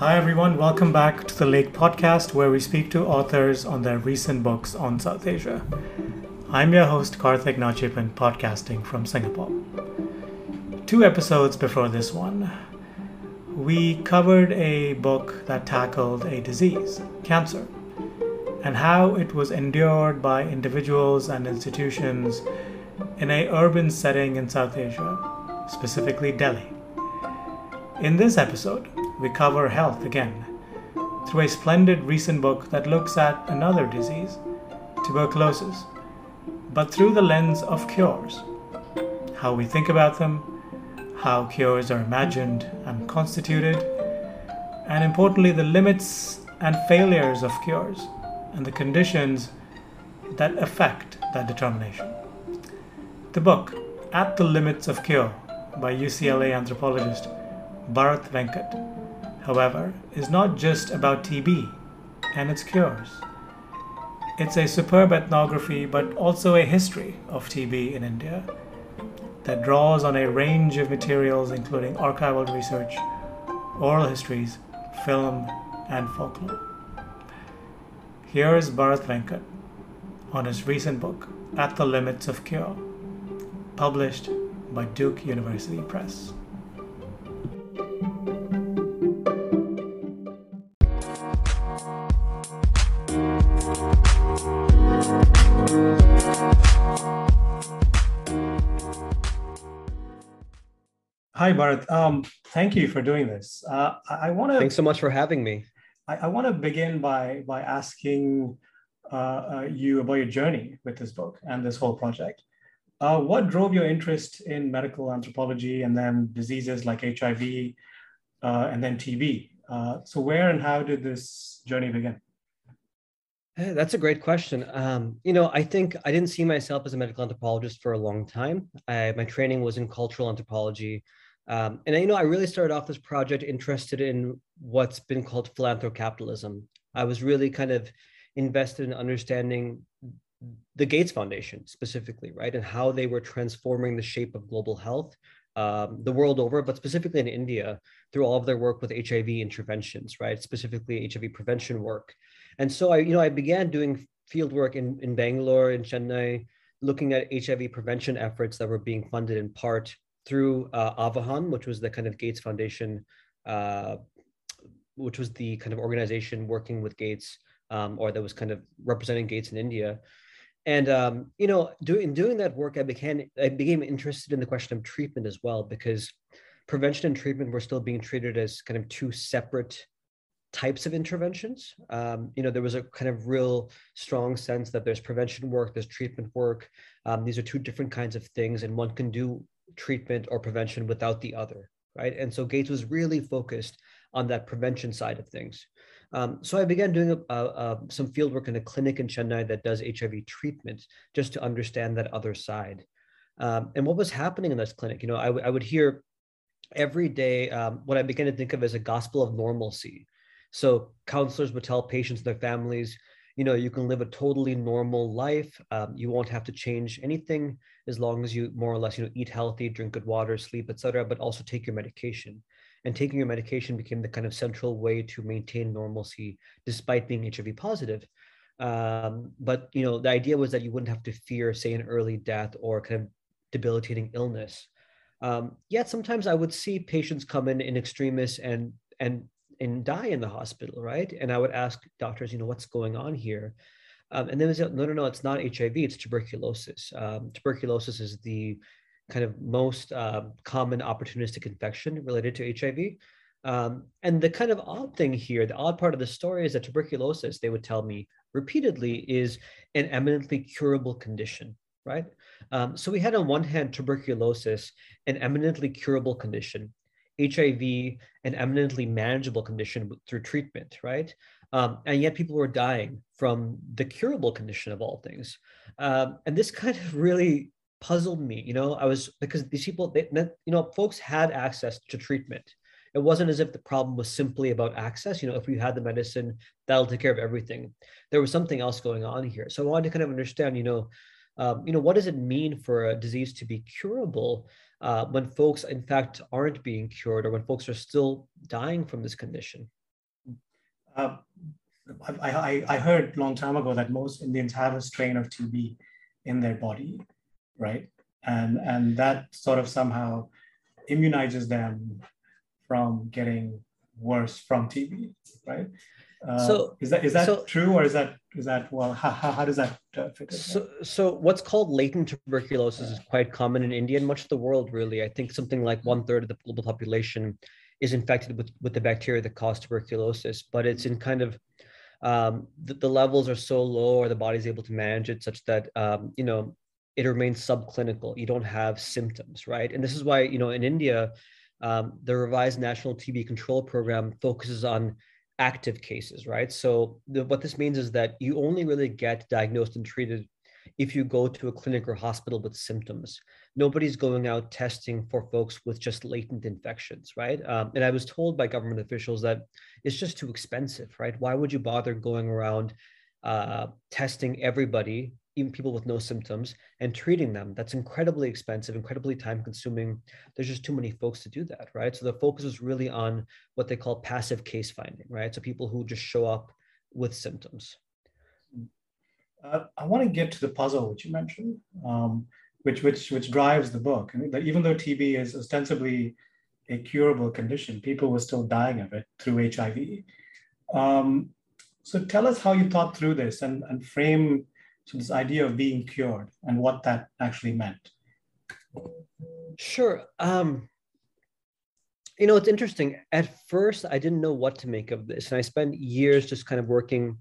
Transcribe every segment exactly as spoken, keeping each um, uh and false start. Hi everyone, welcome back to the Lake Podcast, where we speak to authors on their recent books on South Asia. I'm your host Karthik Nachipan, podcasting from Singapore. Two episodes before this one, we covered a book that tackled a disease, cancer, and how it was endured by individuals and institutions in an urban setting in South Asia, specifically Delhi. In this episode, we cover health again through a splendid recent book that looks at another disease, tuberculosis, but through the lens of cures, how we think about them, how cures are imagined and constituted, and importantly, the limits and failures of cures and the conditions that affect that determination. The book, At the Limits of Cure, by U C L A anthropologist Bharat Venkat, however, is not just about T B and its cures. It's a superb ethnography, but also a history of T B in India that draws on a range of materials, including archival research, oral histories, film, and folklore. Here is Bharat Venkat on his recent book, At the Limits of Cure, published by Duke University Press. Hi, Bharat. Um, thank you for doing this. Uh, I, I want to. Thanks so much for having me. I, I want to begin by by asking uh, uh, you about your journey with this book and this whole project. Uh, what drove your interest in medical anthropology and then diseases like H I V uh, and then T B? Uh, so where and how did this journey begin? That's a great question. Um, you know, I think I didn't see myself as a medical anthropologist for a long time. I, my training was in cultural anthropology. Um, and, you know, I really started off this project interested in what's been called philanthrocapitalism. I was really kind of invested in understanding the Gates Foundation specifically, right? And how they were transforming the shape of global health um, the world over, but specifically in India through all of their work with H I V interventions, right? Specifically H I V prevention work. And so I, you know, I began doing field work in, in Bangalore, in Chennai, looking at H I V prevention efforts that were being funded in part through uh, Avahan, which was the kind of Gates Foundation, uh, which was the kind of organization working with Gates, um, or that was kind of representing Gates in India. And, um, you know, doing doing that work, I became, I became interested in the question of treatment as well, because prevention and treatment were still being treated as kind of two separate types of interventions. Um, you know, there was a kind of real strong sense that there's prevention work, there's treatment work. Um, these are two different kinds of things, and one can do treatment or prevention without the other, right? And so Gates was really focused on that prevention side of things. Um, so I began doing a, a, a, some field work in a clinic in Chennai that does H I V treatment, just to understand that other side. Um, and what was happening in this clinic, you know, I, w- I would hear every day um, what I began to think of as a gospel of normalcy. So counselors would tell patients, their families, you know, you can live a totally normal life. Um, you won't have to change anything as long as you more or less, you know, eat healthy, drink good water, sleep, et cetera, but also take your medication. And taking your medication became the kind of central way to maintain normalcy despite being H I V positive. Um, but, you know, the idea was that you wouldn't have to fear, say, an early death or kind of debilitating illness. Um, yet sometimes I would see patients come in in extremis and, and, and die in the hospital, right? And I would ask doctors, you know, what's going on here? Um, and then they said, no, no, no, it's not H I V, it's tuberculosis. Um, tuberculosis is the kind of most uh, common opportunistic infection related to H I V. Um, and the kind of odd thing here, the odd part of the story is that tuberculosis, they would tell me repeatedly, is an eminently curable condition, right? Um, so we had on one hand, tuberculosis, an eminently curable condition, H I V, an eminently manageable condition through treatment, right? Um, and yet people were dying from the curable condition of all things. Um, and this kind of really puzzled me, you know, I was, because these people, they, you know, folks had access to treatment. It wasn't as if the problem was simply about access. You know, if you had the medicine, that'll take care of everything. There was something else going on here. So I wanted to kind of understand, you know, um, you know, what does it mean for a disease to be curable Uh, when folks, in fact, aren't being cured, or when folks are still dying from this condition? uh, I, I, I heard long time ago that most Indians have a strain of T B in their body, right? And, and that sort of somehow immunizes them from getting worse from T B, right? Uh, so is that is that so, true, or is that is that well how how, how does that uh, fit in? So so what's called latent tuberculosis is quite common in India and much of the world, really. I think something like one third of the global population is infected with with the bacteria that cause tuberculosis, but it's in kind of um, the, the levels are so low, or the body's able to manage it such that um, you know it remains subclinical. You don't have symptoms, right? And this is why you know in India, um, the revised National T B Control Program focuses on active cases, right? So the, what this means is that you only really get diagnosed and treated if you go to a clinic or hospital with symptoms. Nobody's going out testing for folks with just latent infections, right? Um, and I was told by government officials that it's just too expensive, right? Why would you bother going around uh, testing everybody, even people with no symptoms, and treating them? That's incredibly expensive, incredibly time consuming. There's just too many folks to do that, right? So the focus is really on what they call passive case finding, right? So people who just show up with symptoms. Uh, I want to get to the puzzle which you mentioned, um, which which which drives the book. And that even though T B is ostensibly a curable condition, people were still dying of it through H I V. Um, so tell us how you thought through this and, and frame so this idea of being cured and what that actually meant. Sure. Um, you know, it's interesting. At first, I didn't know what to make of this. And I spent years just kind of working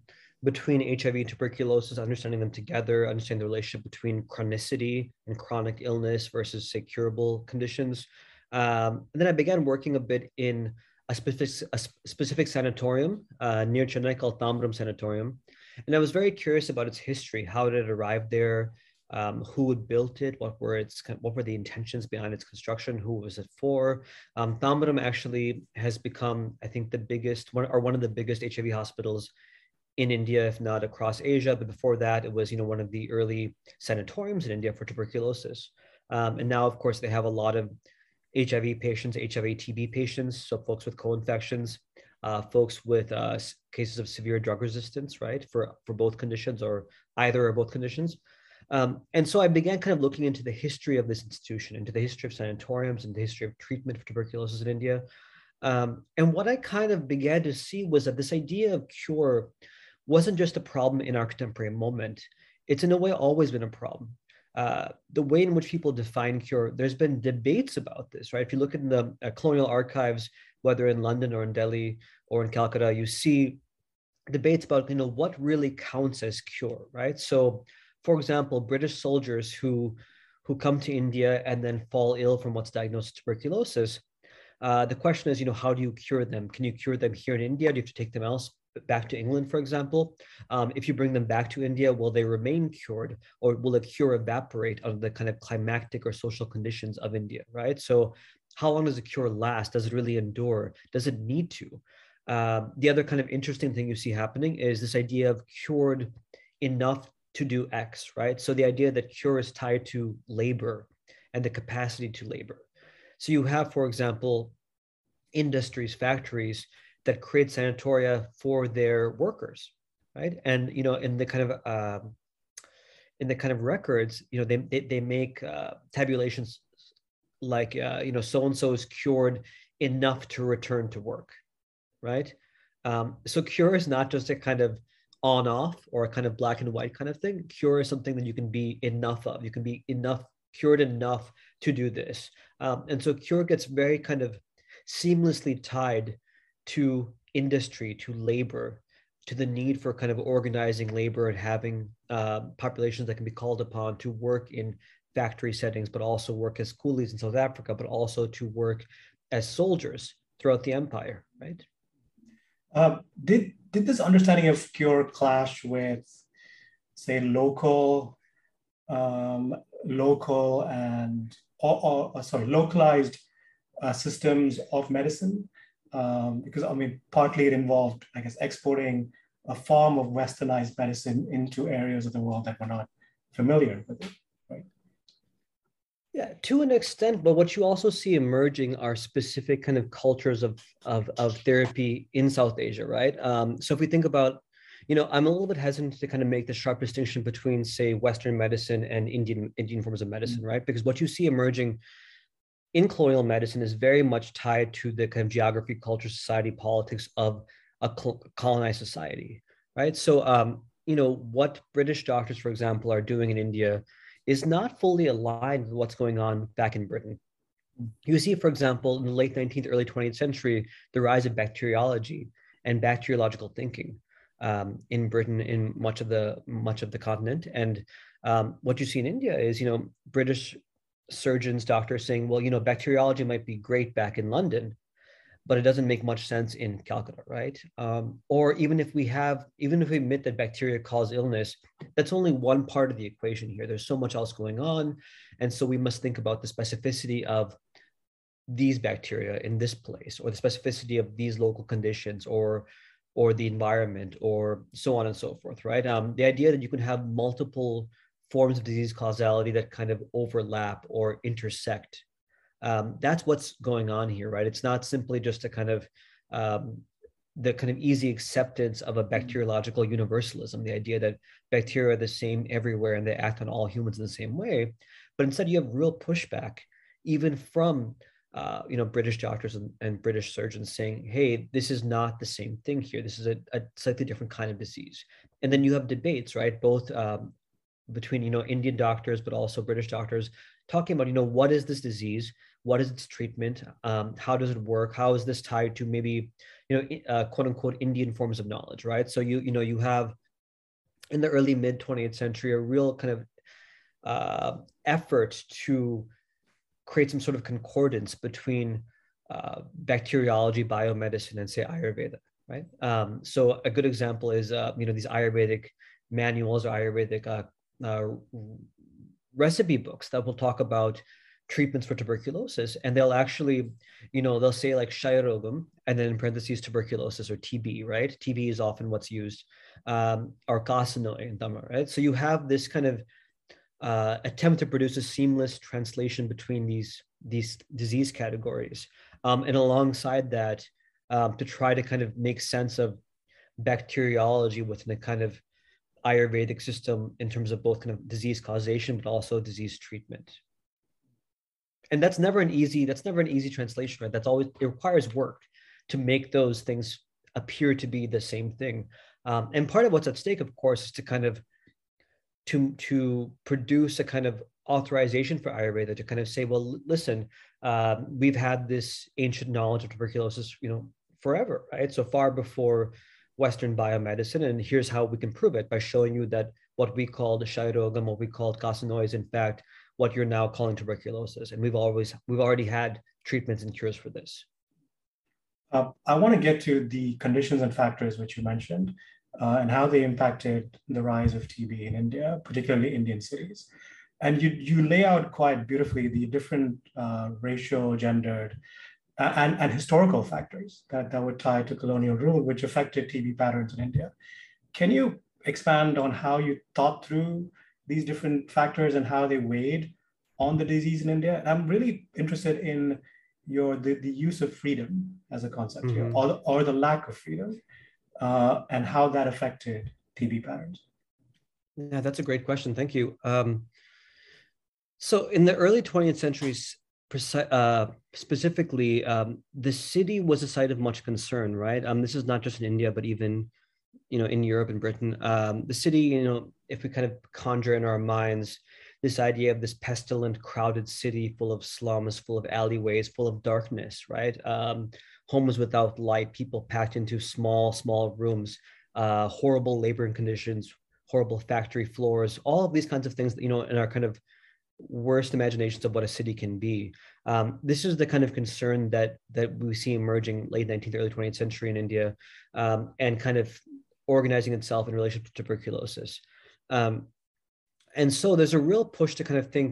between H I V and tuberculosis, understanding them together, understanding the relationship between chronicity and chronic illness versus, say, curable conditions. Um, and then I began working a bit in a specific, a specific sanatorium uh, near Chennai called Tambaram Sanatorium. And I was very curious about its history. How did it arrive there? Um, who had built it? What were its what were the intentions behind its construction? Who was it for? Um, Tambaram actually has become, I think, the biggest one or one of the biggest H I V hospitals in India, if not across Asia. But before that, it was you know one of the early sanatoriums in India for tuberculosis. Um, and now, of course, they have a lot of H I V patients, H I V T B patients, so folks with co-infections, uh, folks with uh, cases of severe drug resistance, right, for, for both conditions or either or both conditions. Um, and so I began kind of looking into the history of this institution, into the history of sanatoriums and the history of treatment for tuberculosis in India. Um, and what I kind of began to see was that this idea of cure wasn't just a problem in our contemporary moment. It's in a way always been a problem. Uh, the way in which people define cure, there's been debates about this, right? If you look in the uh, colonial archives, whether in London or in Delhi or in Calcutta, you see debates about, you know, what really counts as cure, right? So, for example, British soldiers who, who come to India and then fall ill from what's diagnosed as tuberculosis, uh, the question is, you know, how do you cure them? Can you cure them here in India? Do you have to take them else? Back to England, for example? Um, if you bring them back to India, will they remain cured, or will the cure evaporate under the kind of climactic or social conditions of India, right? So how long does the cure last? Does it really endure? Does it need to? Uh, the other kind of interesting thing you see happening is this idea of cured enough to do X, right? So the idea that cure is tied to labor and the capacity to labor. So you have, for example, industries, factories, that create sanatoria for their workers, right? And you know, in the kind of uh, in the kind of records, you know, they they, they make uh, tabulations like uh, you know, so and so is cured enough to return to work, right? Um, so cure is not just a kind of on-off or a kind of black and white kind of thing. Cure is something that you can be enough of. You can be enough cured enough to do this, um, and so cure gets very kind of seamlessly tied to industry, to labor, to the need for kind of organizing labor and having uh, populations that can be called upon to work in factory settings, but also work as coolies in South Africa, but also to work as soldiers throughout the empire, right? Uh, did, did this understanding of cure clash with, say, local, um, local and, or, or, sorry, localized uh, systems of medicine? Um, because, I mean, partly it involved, I guess, exporting a form of westernized medicine into areas of the world that were not familiar with it, right? Yeah, to an extent, but what you also see emerging are specific kind of cultures of of, of therapy in South Asia, right? Um, so if we think about, you know, I'm a little bit hesitant to kind of make the sharp distinction between, say, Western medicine and Indian Indian forms of medicine, right? Because what you see emerging in colonial medicine is very much tied to the kind of geography, culture, society, politics of a colonized society, right? So, um, you know, what British doctors, for example, are doing in India is not fully aligned with what's going on back in Britain. You see, for example, in the late nineteenth, early twentieth century, the rise of bacteriology and bacteriological thinking um, in Britain, in much of the much of the continent. And um, what you see in India is, you know, British surgeons, doctors saying, well, you know, bacteriology might be great back in London, but it doesn't make much sense in Calcutta, right? Um, or even if we have, even if we admit that bacteria cause illness, that's only one part of the equation here. There's so much else going on. And so we must think about the specificity of these bacteria in this place, or the specificity of these local conditions, or, or the environment, or so on and so forth, right? Um, the idea that you can have multiple forms of disease causality that kind of overlap or intersect. Um, that's what's going on here, right? It's not simply just a kind of um, the kind of easy acceptance of a bacteriological universalism, the idea that bacteria are the same everywhere and they act on all humans in the same way. But instead, you have real pushback, even from uh, you know, British doctors and, and British surgeons saying, "Hey, this is not the same thing here. This is a, a slightly different kind of disease." And then you have debates, right? Both um, between you know Indian doctors, but also British doctors, talking about, you know, what is this disease? What is its treatment? Um, how does it work? How is this tied to maybe, you know, uh, quote unquote, Indian forms of knowledge, right? So you, you know, you have in the early mid twentieth century, a real kind of uh, effort to create some sort of concordance between uh, bacteriology, biomedicine, and say Ayurveda, right? Um, so a good example is, uh, you know, these Ayurvedic manuals or Ayurvedic uh, uh, recipe books that will talk about treatments for tuberculosis, and they'll actually, you know, they'll say like Shayarogam, and then in parentheses tuberculosis or T B, right? T B is often what's used, um, or Kasanoi in Tamil, right? So you have this kind of uh, attempt to produce a seamless translation between these these disease categories, um, and alongside that, um, to try to kind of make sense of bacteriology within a kind of Ayurvedic system in terms of both kind of disease causation, but also disease treatment. And that's never an easy, that's never an easy translation, right? That's always, it requires work to make those things appear to be the same thing. Um, and part of what's at stake, of course, is to kind of, to, to produce a kind of authorization for Ayurveda to kind of say, well, listen, uh, we've had this ancient knowledge of tuberculosis, you know, forever, right? So far before Western biomedicine, and here's how we can prove it by showing you that what we called Shayarogam, what we called Kasanoi is in fact what you're now calling tuberculosis, and we've always we've already had treatments and cures for this. Uh, I want to get to the conditions and factors which you mentioned uh, and how they impacted the rise of T B in India, particularly Indian cities. And you you lay out quite beautifully the different uh, racial, gendered, And, and historical factors that, that were tied to colonial rule, which affected T B patterns in India. Can you expand on how you thought through these different factors and how they weighed on the disease in India? I'm really interested in your the, the use of freedom as a concept mm-hmm. here, or, or the lack of freedom, uh, and how that affected T B patterns. Yeah, that's a great question. Thank you. Um, so in the early twentieth centuries, Uh, specifically, um, the city was a site of much concern, right? Um, this is not just in India, but even, you know, in Europe and Britain. Um, the city, you know, if we kind of conjure in our minds this idea of this pestilent, crowded city full of slums, full of alleyways, full of darkness, right? Um, homes without light, people packed into small, small rooms, uh, horrible labor conditions, horrible factory floors, all of these kinds of things, that, you know, in our kind of worst imaginations of what a city can be. Um, this is the kind of concern that that we see emerging late nineteenth, early twentieth century in India, um, and kind of organizing itself in relation to tuberculosis. Um, and so there's a real push to kind of think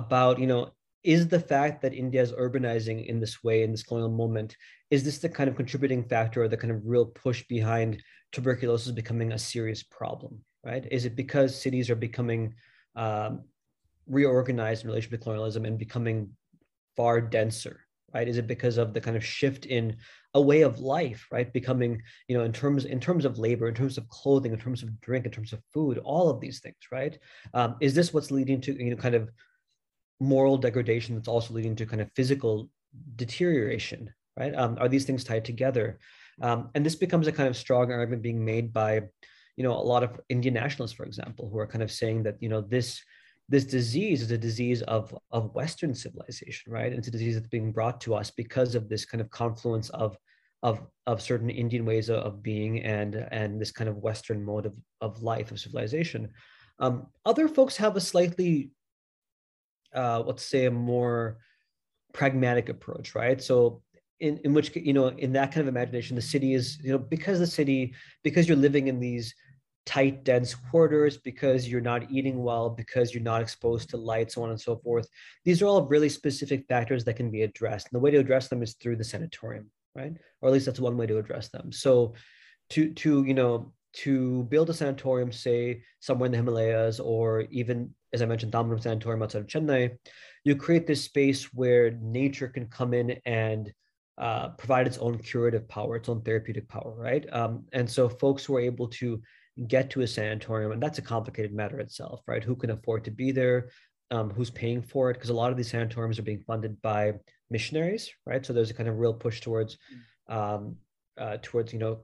about, you know, is the fact that India is urbanizing in this way, in this colonial moment, is this the kind of contributing factor or the kind of real push behind tuberculosis becoming a serious problem, right? Is it because cities are becoming um, reorganized in relation to colonialism and becoming far denser, right? Is it because of the kind of shift in a way of life, right? Becoming, you know, in terms in terms of labor, in terms of clothing, in terms of drink, in terms of food, all of these things, right? Um, is this what's leading to, you know, kind of moral degradation that's also leading to kind of physical deterioration, right? Um, are these things tied together? Um, and this becomes a kind of strong argument being made by, you know, a lot of Indian nationalists, for example, who are kind of saying that, you know, this this disease is a disease of, of Western civilization, right? It's a disease that's being brought to us because of this kind of confluence of, of, of certain Indian ways of being and, and this kind of Western mode of, of life, of civilization. Um, other folks have a slightly, uh, let's say, a more pragmatic approach, right? So in, in which, you know, in that kind of imagination, the city is, you know, because the city, because you're living in these tight, dense quarters, because you're not eating well, because you're not exposed to light, so on and so forth. These are all really specific factors that can be addressed. And the way to address them is through the sanatorium, right? Or at least that's one way to address them. So to, to you know, to build a sanatorium, say, somewhere in the Himalayas, or even, as I mentioned, Tambaram Sanatorium outside of Chennai, you create this space where nature can come in and uh, provide its own curative power, its own therapeutic power, right? Um, and so folks who are able to get to a sanatorium, and that's a complicated matter itself, right? Who can afford to be there? Um, who's paying for it? Because a lot of these sanatoriums are being funded by missionaries, right? So there's a kind of real push towards, um, uh, towards you know,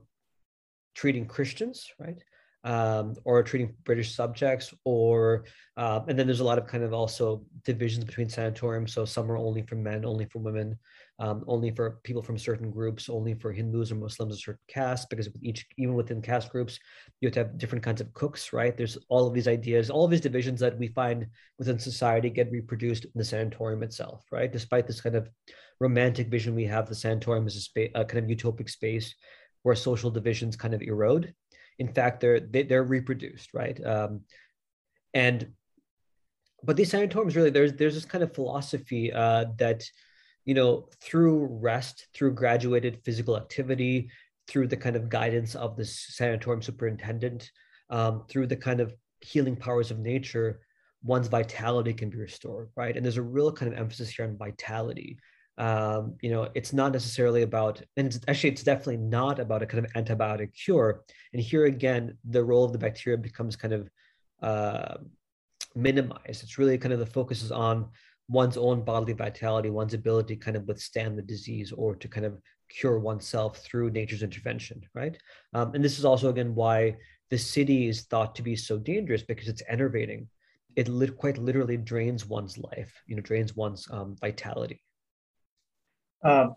treating Christians, right? Um, or treating British subjects, or, uh, and then there's a lot of kind of also divisions between sanatoriums. So some are only for men, only for women, um, only for people from certain groups, only for Hindus or Muslims of certain castes, because each, even within caste groups, you have to have different kinds of cooks, right? There's all of these ideas, all of these divisions that we find within society get reproduced in the sanatorium itself, right? Despite this kind of romantic vision we have, the sanatorium is a, spa- a kind of utopic space where social divisions kind of erode. In fact, they're they, they're reproduced, right? Um, and but these sanatoriums really there's there's this kind of philosophy uh, that you know through rest, through graduated physical activity, through the kind of guidance of the sanatorium superintendent, um, through the kind of healing powers of nature, one's vitality can be restored, right? And there's a real kind of emphasis here on vitality. Um, you know, it's not necessarily about, and it's, actually it's definitely not about a kind of antibiotic cure. And here again, the role of the bacteria becomes kind of uh, minimized. It's really kind of the focus is on one's own bodily vitality, one's ability to kind of withstand the disease or to kind of cure oneself through nature's intervention, right? Um, and this is also, again, why the city is thought to be so dangerous because it's enervating. It lit- quite literally drains one's life, you know, drains one's um, vitality. Uh,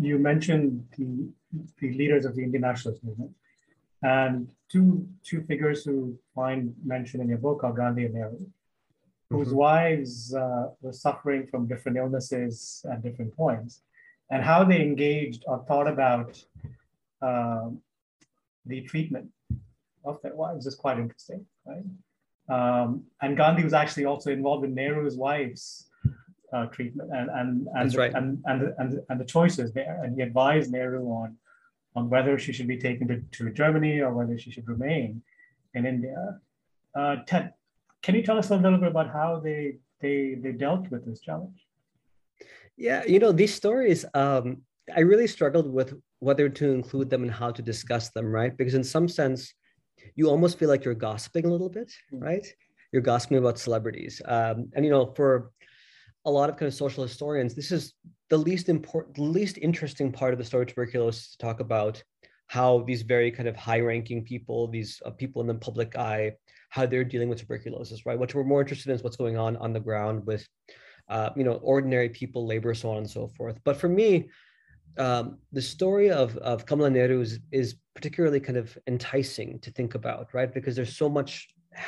you mentioned the, the leaders of the Indian nationalist movement, and two two figures who find mention in your book are Gandhi and Nehru, mm-hmm. whose wives uh, were suffering from different illnesses at different points, and how they engaged or thought about uh, the treatment of their wives is quite interesting, right? Um, and Gandhi was actually also involved in Nehru's wife's Uh, treatment and and and the, right. and and the, and, the, and the choices there, and he advised Nehru on on whether she should be taken to, to Germany or whether she should remain in India. Uh, Ted, can you tell us a little bit about how they they they dealt with this challenge? Yeah, you know these stories. Um, I really struggled with whether to include them and how to discuss them, right? Because in some sense, you almost feel like you're gossiping a little bit, mm-hmm. right? You're gossiping about celebrities, um, and you know for a lot of kind of social historians, this is the least important, least interesting part of the story of tuberculosis, to talk about how these very kind of high-ranking people, these uh, people in the public eye, how they're dealing with tuberculosis, right? What we're more interested in is what's going on on the ground with, uh, you know, ordinary people, labor, so on and so forth. But for me, um, the story of, of Kamala Nehru is, is particularly kind of enticing to think about, right? Because there's so much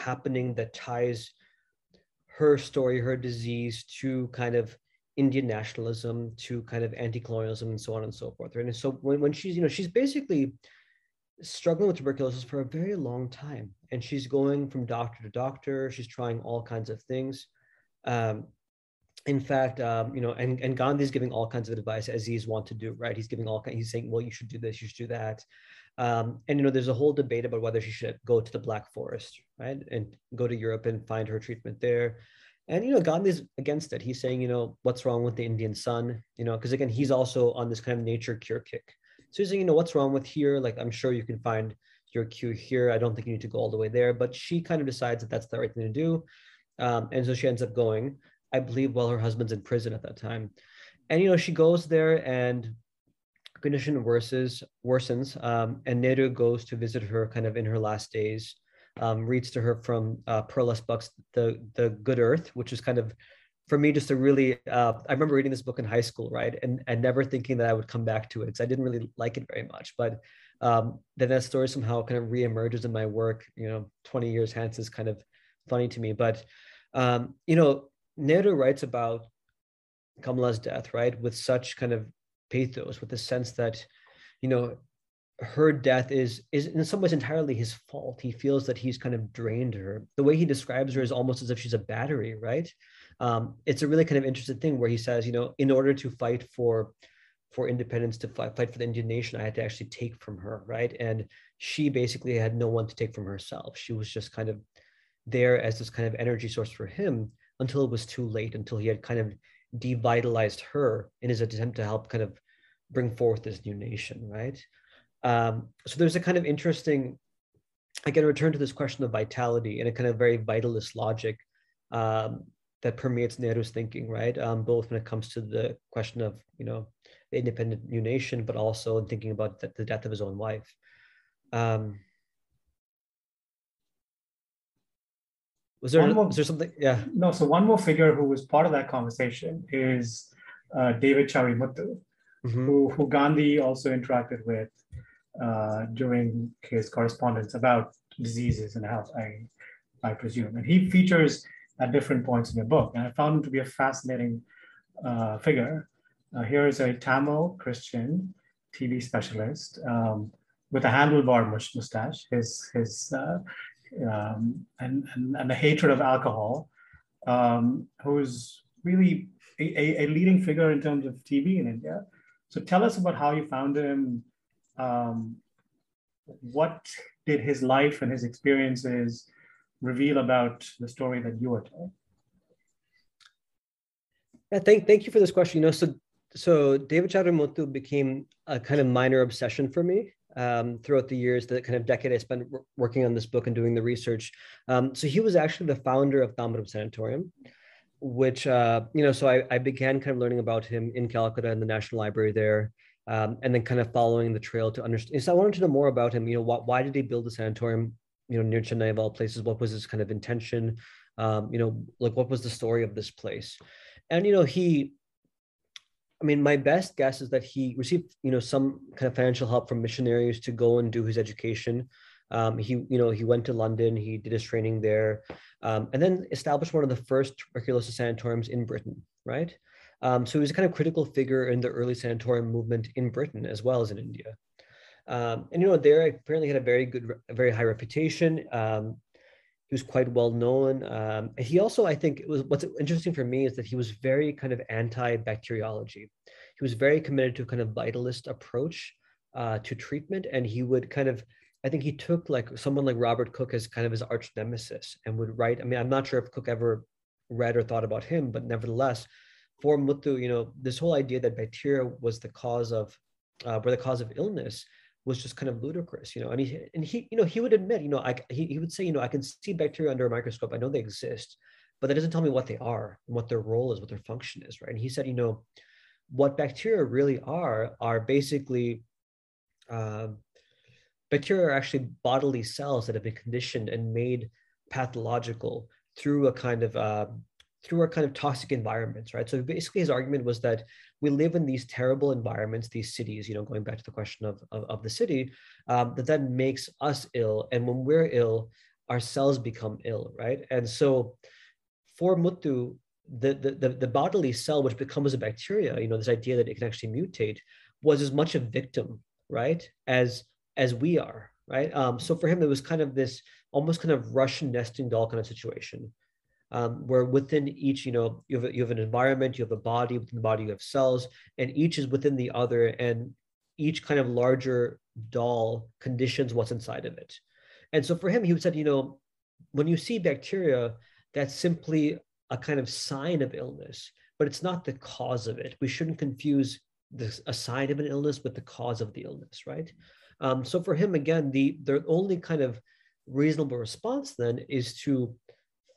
happening that ties her story, her disease, to kind of Indian nationalism, to kind of anti-colonialism, and so on and so forth. Right? And so when, when she's, you know, she's basically struggling with tuberculosis for a very long time, and she's going from doctor to doctor. She's trying all kinds of things. Um, in fact, um, you know, and and Gandhi's giving all kinds of advice, as he's wont to do, right? He's giving all kinds. He's saying, well, you should do this, you should do that. Um, and, you know, there's a whole debate about whether she should go to the Black Forest, right, and go to Europe and find her treatment there. And, you know, Gandhi's against it. He's saying, you know, what's wrong with the Indian sun? You know, because again, he's also on this kind of nature cure kick. So he's saying, you know, what's wrong with here? Like, I'm sure you can find your cure here. I don't think you need to go all the way there. But she kind of decides that that's the right thing to do. Um, and so she ends up going, I believe, while her husband's in prison at that time. And, you know, she goes there and condition worsens, worsens um, and Nehru goes to visit her kind of in her last days. Um, reads to her from uh, Pearl S. Buck's The The Good Earth, which is kind of, for me, just a really, uh, I remember reading this book in high school, right? And and never thinking that I would come back to it, because I didn't really like it very much. But um, then that story somehow kind of reemerges in my work, you know, twenty years hence is kind of funny to me. But, um, you know, Nehru writes about Kamala's death, right? With such kind of pathos, with the sense that, you know, her death is is in some ways entirely his fault. He feels that he's kind of drained her. The way he describes her is almost as if she's a battery, right? Um, it's a really kind of interesting thing where he says, you know, in order to fight for for independence, to fight, fight for the Indian nation, I had to actually take from her, right? And she basically had no one to take from herself. She was just kind of there as this kind of energy source for him until it was too late, until he had kind of devitalized her in his attempt to help kind of bring forth this new nation, right? Um, so there's a kind of interesting, I can return to this question of vitality and a kind of very vitalist logic um, that permeates Nehru's thinking, right? Um, both when it comes to the question of, you know, the independent new nation, but also in thinking about the, the death of his own wife. Um, was there, more, was there something? Yeah. No, so one more figure who was part of that conversation is uh, David Chelliah Muthu, mm-hmm. who, who Gandhi also interacted with Uh, during his correspondence about diseases and health, I, I presume. And he features at different points in the book. And I found him to be a fascinating uh, figure. Uh, here is a Tamil Christian T V specialist um, with a handlebar mustache, his, his, uh, um, and, and, and a hatred of alcohol, um, who's really a, a leading figure in terms of T V in India. So tell us about how you found him. Um, what did his life and his experiences reveal about the story that you are telling? Yeah, thank, thank you for this question. You know, so, so David Chelliah Muthu became a kind of minor obsession for me um, throughout the years, the kind of decade I spent w- working on this book and doing the research. Um, so he was actually the founder of Tambaram Sanatorium, which, uh, you know, so I, I began kind of learning about him in Calcutta in the National Library there. Um, and then kind of following the trail to understand. So I wanted to know more about him. You know, wh- why did he build the sanatorium, you know, near Chennai of all places? What was his kind of intention? Um, you know, like what was the story of this place? And, you know, he, I mean, my best guess is that he received, you know, some kind of financial help from missionaries to go and do his education. Um, he, you know, he went to London, he did his training there, um, and then established one of the first tuberculosis sanatoriums in Britain, right? Um, so he was a kind of critical figure in the early sanatorium movement in Britain as well as in India. Um, and, you know, there apparently had a very good, a very high reputation. Um, he was quite well known. Um, and he also, I think, it was what's interesting for me is that he was very kind of anti-bacteriology. He was very committed to a kind of vitalist approach uh, to treatment. And he would kind of, I think he took like someone like Robert Koch as kind of his arch nemesis and would write, I mean, I'm not sure if Koch ever read or thought about him, but nevertheless, for Muthu, you know, this whole idea that bacteria was the cause of, uh, were the cause of illness was just kind of ludicrous, you know. And he, and he, you know, he would admit, you know, I, he, he would say, you know, I can see bacteria under a microscope. I know they exist, but that doesn't tell me what they are and what their role is, what their function is, right? And he said, you know, what bacteria really are, are basically, uh, bacteria are actually bodily cells that have been conditioned and made pathological through a kind of, uh, through our kind of toxic environments, right? So basically his argument was that we live in these terrible environments, these cities, you know, going back to the question of, of, of the city, um, that that makes us ill. And when we're ill, our cells become ill, right? And so for Muthu, the, the, the, the bodily cell, which becomes a bacteria, you know, this idea that it can actually mutate was as much a victim, right? As, as we are, right? Um, so for him, it was kind of this almost kind of Russian nesting doll kind of situation. Um, where within each, you know, you have, a, you have an environment, you have a body, within the body you have cells, and each is within the other, and each kind of larger doll conditions what's inside of it. And so for him, he would say, you know, when you see bacteria, that's simply a kind of sign of illness, but it's not the cause of it. We shouldn't confuse this, a sign of an illness with the cause of the illness, right? Um, so for him, again, the, the only kind of reasonable response then is to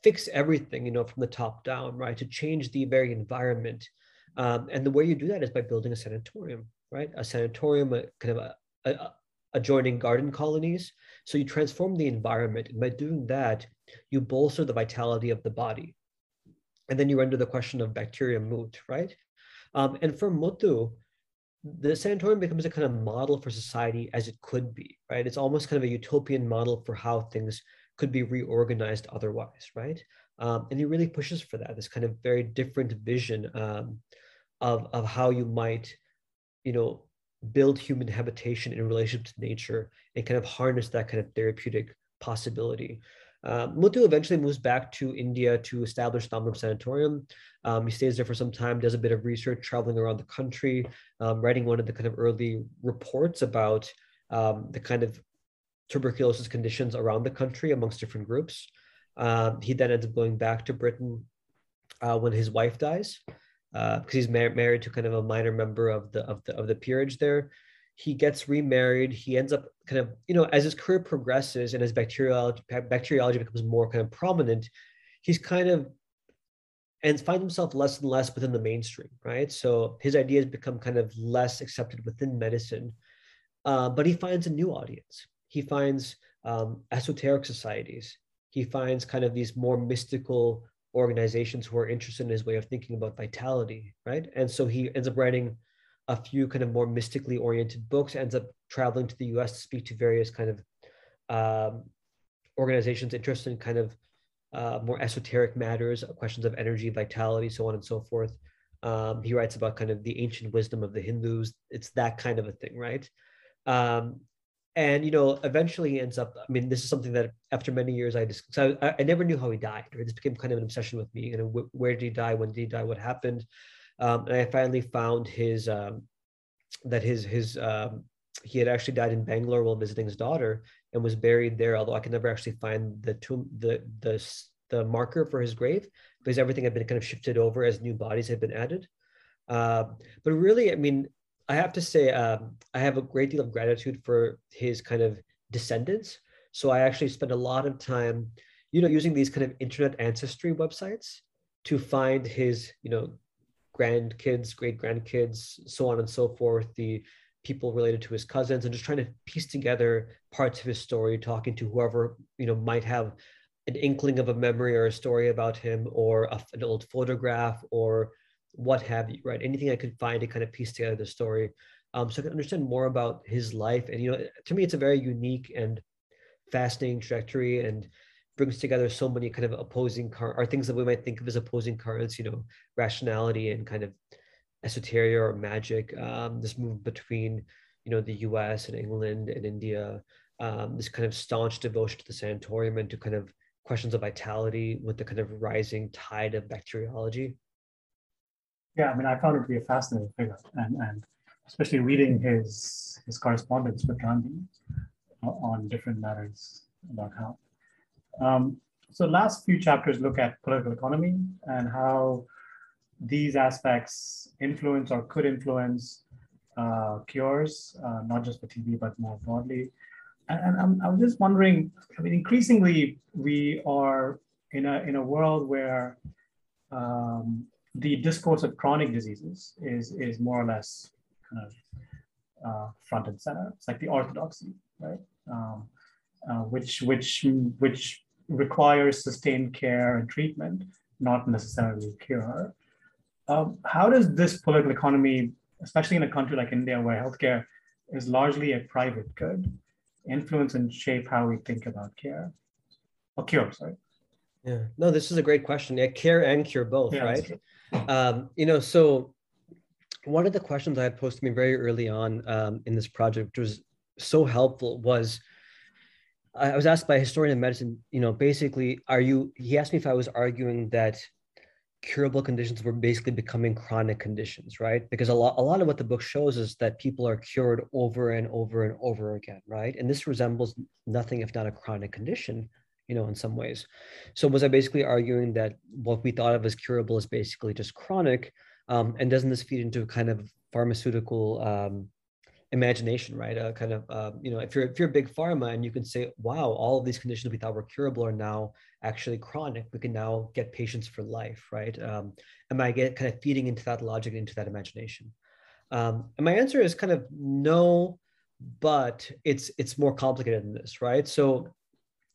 fix everything, you know, from the top down, right? To change the very environment. Um, and the way you do that is by building a sanatorium, right? A sanatorium, a, kind of a, a, adjoining garden colonies. So you transform the environment. And by doing that, you bolster the vitality of the body. And then you render the question of bacteria moot, right? Um, and for Muthu, the sanatorium becomes a kind of model for society as it could be, right? It's almost kind of a utopian model for how things could be reorganized otherwise, right? Um, and he really pushes for that, this kind of very different vision um, of, of how you might, you know, build human habitation in relation to nature and kind of harness that kind of therapeutic possibility. Uh, Muthu eventually moves back to India to establish Tambaram Sanatorium. Um, he stays there for some time, does a bit of research, traveling around the country, um, writing one of the kind of early reports about um, the kind of tuberculosis conditions around the country amongst different groups. Uh, he then ends up going back to Britain uh, when his wife dies, because uh, he's mar- married to kind of a minor member of the, of the of the peerage there. He gets remarried. He ends up kind of, you know, as his career progresses and as bacteriology bacteriology becomes more kind of prominent, he's kind of and finds himself less and less within the mainstream, right? So his ideas become kind of less accepted within medicine, uh, but he finds a new audience. He finds um, esoteric societies. He finds kind of these more mystical organizations who are interested in his way of thinking about vitality, right? And so he ends up writing a few kind of more mystically oriented books, ends up traveling to the U S to speak to various kind of um, organizations interested in kind of uh, more esoteric matters, questions of energy, vitality, so on and so forth. Um, he writes about kind of the ancient wisdom of the Hindus. It's that kind of a thing, right? Um, And, you know, eventually he ends up, I mean, this is something that after many years, I just, so I, I never knew how he died, right? This became kind of an obsession with me. You know, wh- where did he die? When did he die? What happened? Um, and I finally found his, um, that his, his um, he had actually died in Bangalore while visiting his daughter and was buried there, although I could never actually find the tomb, the, the, the marker for his grave, because everything had been kind of shifted over as new bodies had been added. Uh, but really, I mean, I have to say, um, I have a great deal of gratitude for his kind of descendants. So I actually spend a lot of time, you know, using these kind of internet ancestry websites to find his, you know, grandkids, great grandkids, so on and so forth, the people related to his cousins, and just trying to piece together parts of his story, talking to whoever, you know, might have an inkling of a memory or a story about him, or a, an old photograph, or what have you, right? Anything I could find to kind of piece together the story, um, so I could understand more about his life. And, you know, to me, it's a very unique and fascinating trajectory, and brings together so many kind of opposing car or things that we might think of as opposing currents, you know, rationality and kind of esoteria or magic. Um, this move between, you know, the U S and England and India, um, this kind of staunch devotion to the sanatorium and to kind of questions of vitality with the kind of rising tide of bacteriology. Yeah, I mean, I found it to be a fascinating figure, and, and especially reading his his correspondence with Gandhi on different matters about how. Um, so last few chapters look at political economy and how these aspects influence or could influence uh, cures, uh, not just for T B, but more broadly. And, and I'm, I'm just wondering, I mean, increasingly we are in a, in a world where um, the discourse of chronic diseases is, is more or less kind of uh, front and center. It's like the orthodoxy, right? Um, uh, which which which requires sustained care and treatment, not necessarily cure. Um, how does this political economy, especially in a country like India, where healthcare is largely a private good, influence and shape how we think about care or cure? Sorry. Yeah. No, this is a great question. Yeah, care and cure both, yeah, right? Um, you know, so one of the questions I had posed to me very early on um, in this project, which was so helpful, was I was asked by a historian of medicine, you know, basically, are you, he asked me if I was arguing that curable conditions were basically becoming chronic conditions, right? Because a lot, a lot of what the book shows is that people are cured over and over and over again, right? And this resembles nothing if not a chronic condition. you know, in some ways. So was I basically arguing that what we thought of as curable is basically just chronic? Um, and doesn't this feed into a kind of pharmaceutical um, imagination, right? A kind of, uh, you know, if you're if you're big pharma and you can say, wow, all of these conditions we thought were curable are now actually chronic. We can now get patients for life, right? Um, am I get, kind of feeding into that logic, into that imagination? Um, and my answer is kind of no, but it's it's more complicated than this, right? So,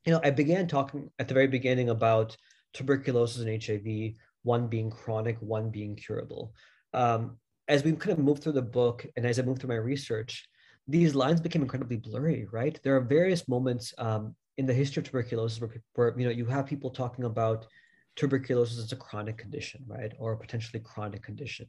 you know, I began talking at the very beginning about tuberculosis and H I V, one being chronic, one being curable. Um, as we kind of moved through the book and as I moved through my research, these lines became incredibly blurry, right? There are various moments um, in the history of tuberculosis where, where, you know, you have people talking about tuberculosis as a chronic condition, right? Or a potentially chronic condition.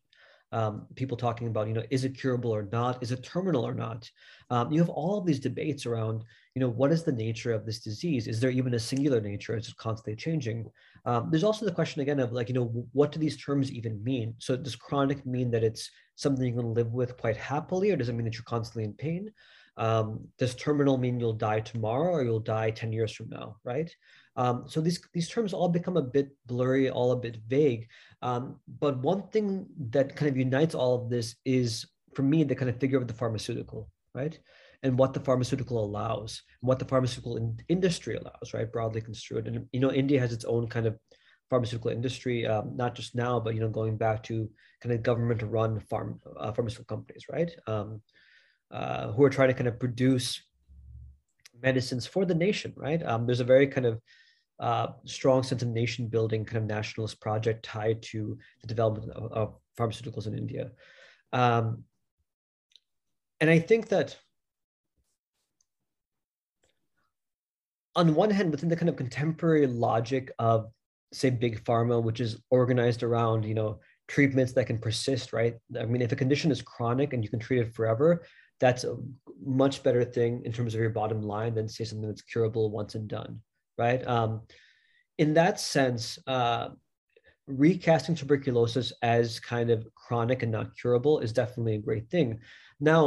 Um, people talking about, you know, is it curable or not? Is it terminal or not? Um, you have all of these debates around, you know, what is the nature of this disease? Is there even a singular nature? Is it constantly changing? Um, there's also the question again of like, you know, what do these terms even mean? So does chronic mean that it's something you can live with quite happily, or does it mean that you're constantly in pain? Um, does terminal mean you'll die tomorrow or you'll die ten years from now, right? Um, so these, these terms all become a bit blurry, all a bit vague. Um, but one thing that kind of unites all of this is, for me, the kind of figure of the pharmaceutical, right? And what the pharmaceutical allows, what the pharmaceutical in- industry allows, right? Broadly construed. And, you know, India has its own kind of pharmaceutical industry, um, not just now, but, you know, going back to kind of government-run farm, uh, pharmaceutical companies, right? Um, uh, who are trying to kind of produce medicines for the nation, right? Um, there's a very kind of Uh, strong sense of nation building kind of nationalist project tied to the development of, of pharmaceuticals in India. Um, and I think that on one hand, within the kind of contemporary logic of, say, big pharma, which is organized around, you know, treatments that can persist, right? I mean, if a condition is chronic and you can treat it forever, that's a much better thing in terms of your bottom line than, say, something that's curable once and done. Right. Um, in that sense, uh, recasting tuberculosis as kind of chronic and not curable is definitely a great thing. Now,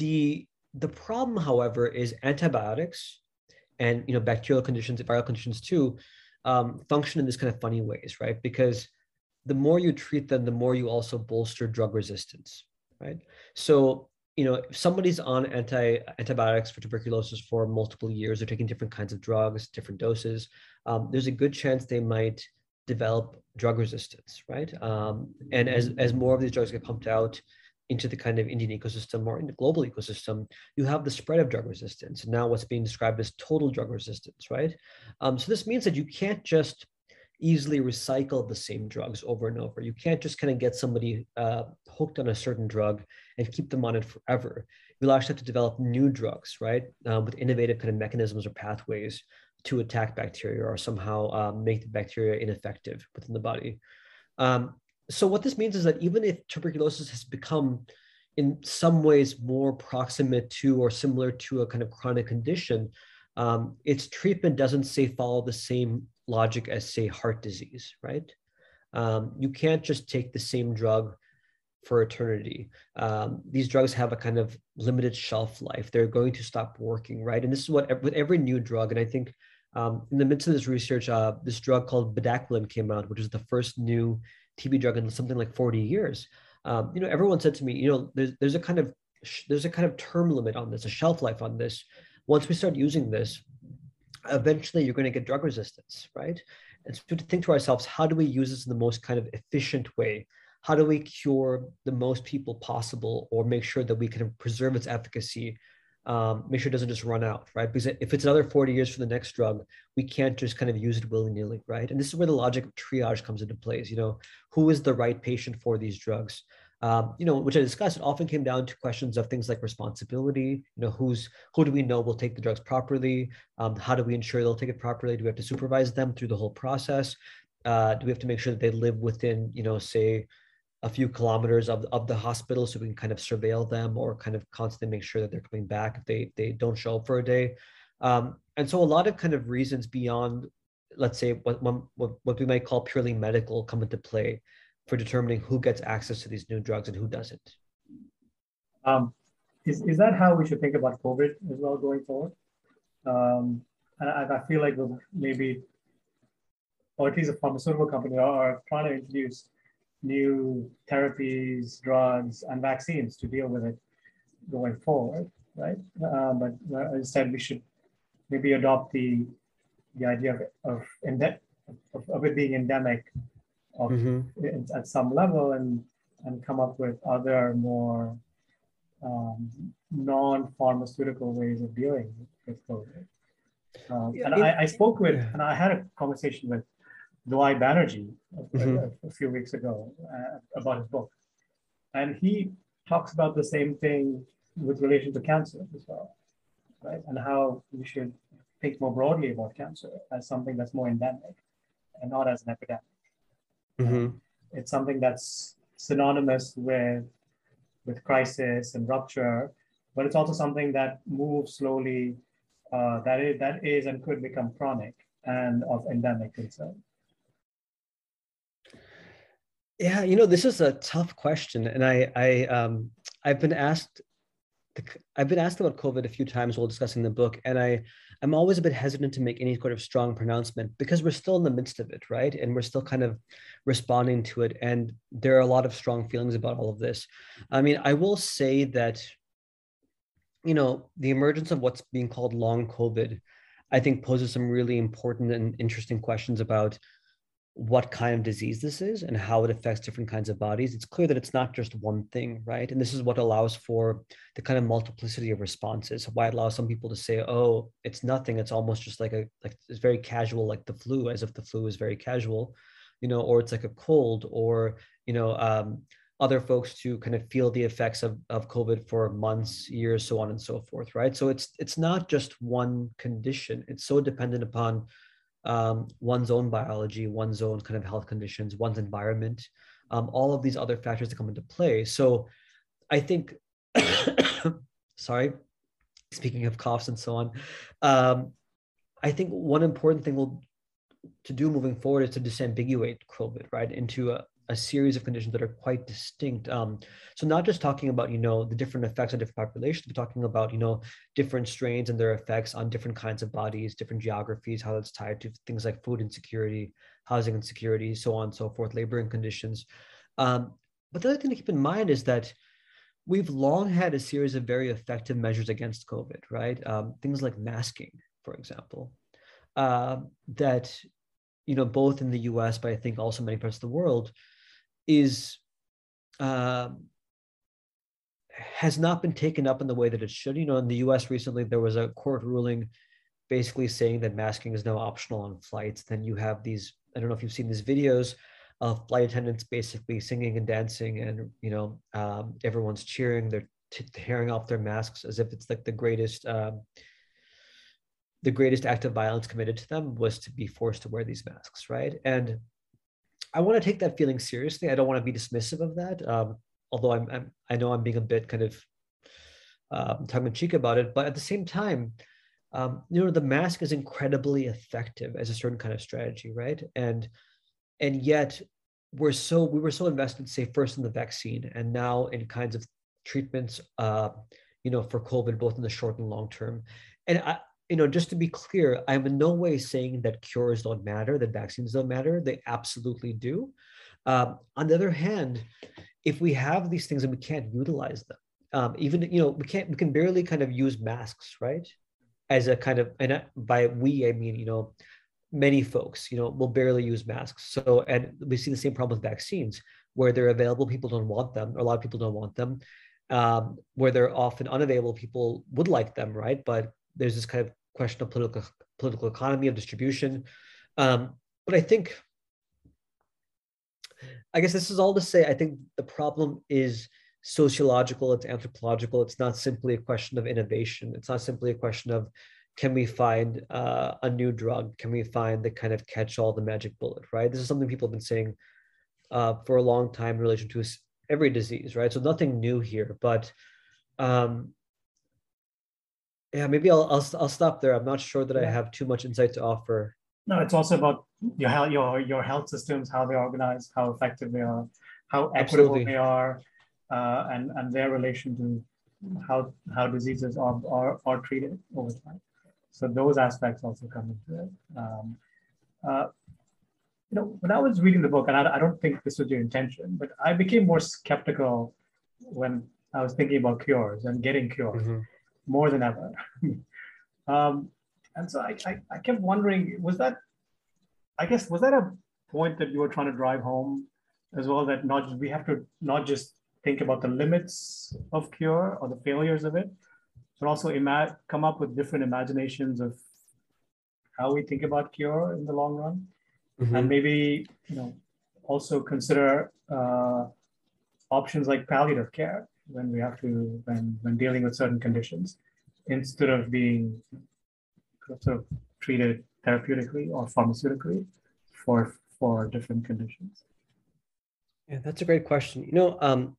the the problem, however, is antibiotics and, you know, bacterial conditions, viral conditions too, um, function in this kind of funny ways, right? Because the more you treat them, the more you also bolster drug resistance, right? So, you know, if somebody's on anti antibiotics for tuberculosis for multiple years, they're taking different kinds of drugs, different doses, um, there's a good chance they might develop drug resistance, right? Um, and as, as more of these drugs get pumped out into the kind of Indian ecosystem or in the global ecosystem, you have the spread of drug resistance. Now what's being described as total drug resistance, right? Um, so this means that you can't just easily recycle the same drugs over and over. You can't just kind of get somebody uh, hooked on a certain drug and keep them on it forever. You'll actually have to develop new drugs, right? Uh, with innovative kind of mechanisms or pathways to attack bacteria or somehow uh, make the bacteria ineffective within the body. Um, so what this means is that even if tuberculosis has become in some ways more proximate to or similar to a kind of chronic condition, um, its treatment doesn't, say, follow the same logic as, say, heart disease, right? Um, you can't just take the same drug for eternity. Um, these drugs have a kind of limited shelf life. They're going to stop working, right? And this is what, with every new drug, and I think um, in the midst of this research, uh, this drug called bedaquiline came out, which is the first new T B drug in something like forty years. Um, you know, everyone said to me, you know, there's, there's a kind of, there's a kind of term limit on this, a shelf life on this. Once we start using this, eventually you're going to get drug resistance, right? And so to think to ourselves, how do we use this in the most kind of efficient way? How do we cure the most people possible or make sure that we can preserve its efficacy, um, make sure it doesn't just run out, right? Because if it's another forty years for the next drug, we can't just kind of use it willy-nilly, right? And this is where the logic of triage comes into place. You know, who is the right patient for these drugs? Um, you know, which I discussed, it often came down to questions of things like responsibility. You know, who's who do we know will take the drugs properly? Um, how do we ensure they'll take it properly? Do we have to supervise them through the whole process? Uh, do we have to make sure that they live within, you know, say, a few kilometers of, of the hospital so we can kind of surveil them or kind of constantly make sure that they're coming back if they, they don't show up for a day? Um, and so a lot of kind of reasons beyond, let's say, what, what, what we might call purely medical come into play for determining who gets access to these new drugs and who doesn't. Um, is, is that how we should think about COVID as well going forward? Um, And I feel like maybe, or at least a pharmaceutical company, are trying to introduce new therapies, drugs, and vaccines to deal with it going forward, right? Uh, but instead, we should maybe adopt the the idea of of, endem- of, of it being endemic, of mm-hmm. at some level, and and come up with other more um, non-pharmaceutical ways of dealing with COVID. Um, yeah, and it, I, I spoke with, yeah. and I had a conversation with Dwight Banerjee a, mm-hmm. a, a few weeks ago uh, about his book. And he talks about the same thing with relation to cancer as well, right? And how we should think more broadly about cancer as something that's more endemic and not as an epidemic. Mm-hmm. It's something that's synonymous with, with crisis and rupture, but it's also something that moves slowly. Uh, that is, that is, and could become chronic and of endemic concern. Yeah, you know, this is a tough question, and I, I, um, I've been asked, the, I've been asked about COVID a few times while discussing the book, and I, I'm always a bit hesitant to make any sort of strong pronouncement because we're still in the midst of it, right? And we're still kind of responding to it, and there are a lot of strong feelings about all of this. I mean, I will say that, you know, the emergence of what's being called long COVID, I think poses some really important and interesting questions about what kind of disease this is and how it affects different kinds of bodies. It's clear that it's not just one thing, right? And this is what allows for the kind of multiplicity of responses, why it allows some people to say, oh, it's nothing. It's almost just like a, like it's very casual, like the flu, as if the flu is very casual, you know, or it's like a cold, or, you know, um, other folks to kind of feel the effects of, of COVID for months, years, so on and so forth, right? So it's it's not just one condition. It's so dependent upon um, one's own biology, one's own kind of health conditions, one's environment, um, all of these other factors that come into play. So I think, sorry, speaking of coughs and so on, um, I think one important thing we'll to do moving forward is to disambiguate COVID, right, into a a series of conditions that are quite distinct. Um, so not just talking about, you know, the different effects on different populations, but talking about, you know, different strains and their effects on different kinds of bodies, different geographies, how that's tied to things like food insecurity, housing insecurity, so on and so forth, laboring conditions. Um, but the other thing to keep in mind is that we've long had a series of very effective measures against COVID, right? Um, things like masking, for example, uh, that, you know, both in the U S, but I think also many parts of the world, is uh, has not been taken up in the way that it should. You know, in the U S recently, there was a court ruling basically saying that masking is now optional on flights. Then you have these, I don't know if you've seen these videos of flight attendants basically singing and dancing, and, you know, um, everyone's cheering, they're t- tearing off their masks as if it's like the greatest, uh, the greatest act of violence committed to them was to be forced to wear these masks, right? And I want to take that feeling seriously. I don't want to be dismissive of that, um, although I'm, I'm, I know I'm being a bit kind of uh, tongue-in-cheek about it. But at the same time, um, you know, the mask is incredibly effective as a certain kind of strategy, right? And and yet we're so we were so invested, say, first in the vaccine, and now in kinds of treatments, uh, you know, for COVID, both in the short and long term. And I, you know, just to be clear, I'm in no way saying that cures don't matter, that vaccines don't matter. They absolutely do. Um, on the other hand, if we have these things and we can't utilize them, um, even, you know, we can't, we can barely kind of use masks, right? As a kind of, and by we, I mean, you know, many folks, you know, will barely use masks. So, and we see the same problem with vaccines where they're available, people don't want them, or a lot of people don't want them. Um, where they're often unavailable, people would like them, right? But there's this kind of question of political political economy, of distribution. Um, but I think, I guess this is all to say, I think the problem is sociological, it's anthropological, it's not simply a question of innovation. It's not simply a question of, can we find uh, a new drug? Can we find the kind of catch-all, the magic bullet, right? This is something people have been saying uh, for a long time in relation to every disease, right? So nothing new here, but, um, yeah, maybe I'll, I'll I'll stop there. I'm not sure that yeah. I have too much insight to offer. No, it's also about your health, your your health systems, how they're organized, how effective they are, how equitable Absolutely. They are, uh, and and their relation to how how diseases are are, are treated over time. So those aspects also come into it. Um, uh, you know, when I was reading the book, and I, I don't think this was your intention, but I became more skeptical when I was thinking about cures and getting cured, mm-hmm. more than ever. um, and so I, I, I kept wondering, was that, I guess, was that a point that you were trying to drive home as well, that not just, we have to not just think about the limits of cure or the failures of it, but also ima- come up with different imaginations of how we think about cure in the long run, mm-hmm. and maybe, you know, also consider uh, options like palliative care when we have to when when dealing with certain conditions, instead of being sort of treated therapeutically or pharmaceutically for for different conditions. Yeah, that's a great question. You know, um,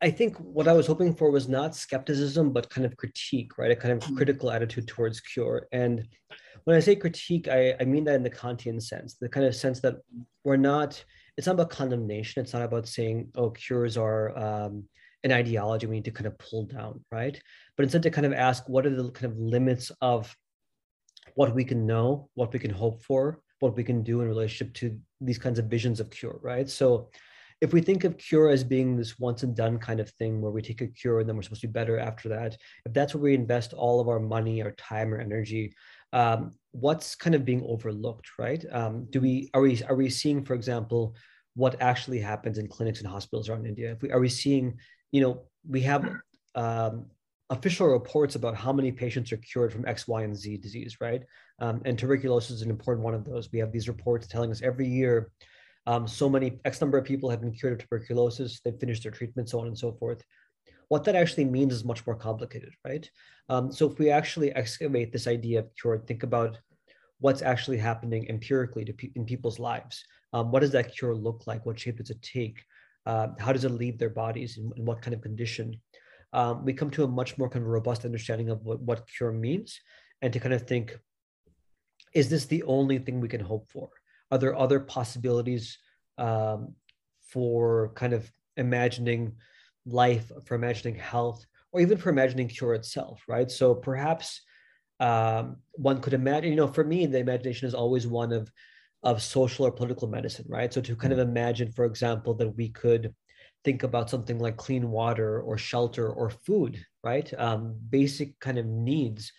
I think what I was hoping for was not skepticism, but kind of critique, right? A kind of critical attitude towards cure. And when I say critique, I, I mean that in the Kantian sense, the kind of sense that we're not, it's not about condemnation. It's not about saying, oh, cures are um, an ideology we need to kind of pull down, right? But instead to kind of ask, what are the kind of limits of what we can know, what we can hope for, what we can do in relationship to these kinds of visions of cure, right? So if we think of cure as being this once and done kind of thing where we take a cure and then we're supposed to be better after that, if that's where we invest all of our money, our time, or energy, um, what's kind of being overlooked, right? Um, do we are we are we seeing, for example, what actually happens in clinics and hospitals around India? If we, are we seeing, you know, we have um, official reports about how many patients are cured from X, Y, and Z disease, right? Um, and tuberculosis is an important one of those. We have these reports telling us every year. Um, so many, X number of people have been cured of tuberculosis, they've finished their treatment, so on and so forth. What that actually means is much more complicated, right? Um, so if we actually excavate this idea of cure, think about what's actually happening empirically to pe- in people's lives. Um, what does that cure look like? What shape does it take? Uh, how does it leave their bodies? In, in what kind of condition? Um, we come to a much more kind of robust understanding of what, what cure means, and to kind of think, is this the only thing we can hope for? Are there other possibilities um, for kind of imagining life, for imagining health, or even for imagining cure itself, right? So perhaps um, one could imagine, you know, for me, the imagination is always one of, of social or political medicine, right? So to kind of imagine, for example, that we could think about something like clean water or shelter or food, right? Um, basic kind of needs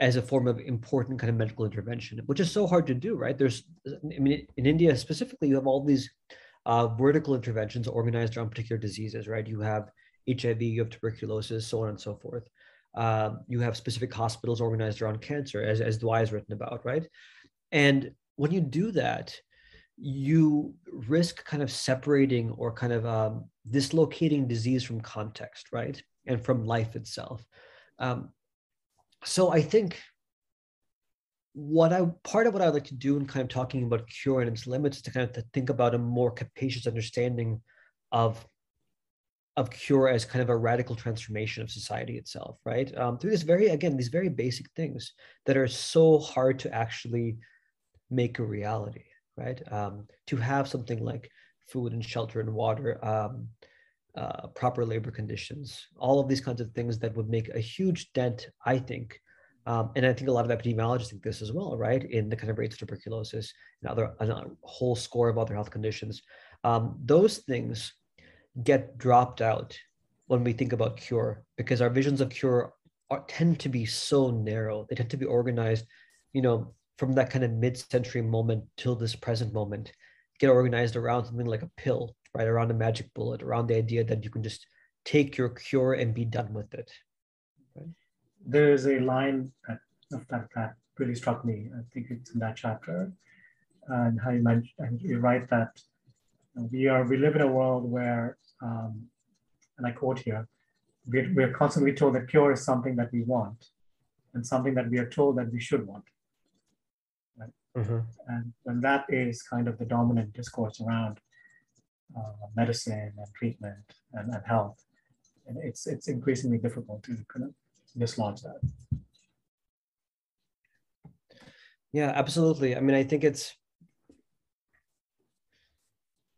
as a form of important kind of medical intervention, which is so hard to do, right? There's, I mean, in India specifically, you have all these uh, vertical interventions organized around particular diseases, right? You have H I V, you have tuberculosis, so on and so forth. Uh, you have specific hospitals organized around cancer, as, as Dwight has written about, right? And when you do that, you risk kind of separating or kind of um, dislocating disease from context, right? And from life itself. Um, So I think what I part of what I would like to do in kind of talking about cure and its limits is to kind of to think about a more capacious understanding of, of cure as kind of a radical transformation of society itself, right? Um, through this very, again, these very basic things that are so hard to actually make a reality, right? Um, to have something like food and shelter and water, um, Uh, proper labor conditions, all of these kinds of things that would make a huge dent, I think, um, and I think a lot of epidemiologists think this as well, right, in the kind of rates of tuberculosis and other and a whole score of other health conditions. Um, those things get dropped out when we think about cure, because our visions of cure are, tend to be so narrow. They tend to be organized, you know, from that kind of mid-century moment till this present moment, get organized around something like a pill, right, around a magic bullet, around the idea that you can just take your cure and be done with it. Okay. There is a line that, that, that really struck me. I think it's in that chapter, and how you mentioned, and you write that we are we live in a world where, um, and I quote here, we're, we're constantly told that cure is something that we want, and something that we are told that we should want. Right? Mm-hmm. And when that is kind of the dominant discourse around Uh, medicine and treatment and, and health, and it's it's increasingly difficult to kind of dislodge that. Yeah, absolutely. I mean, I think it's,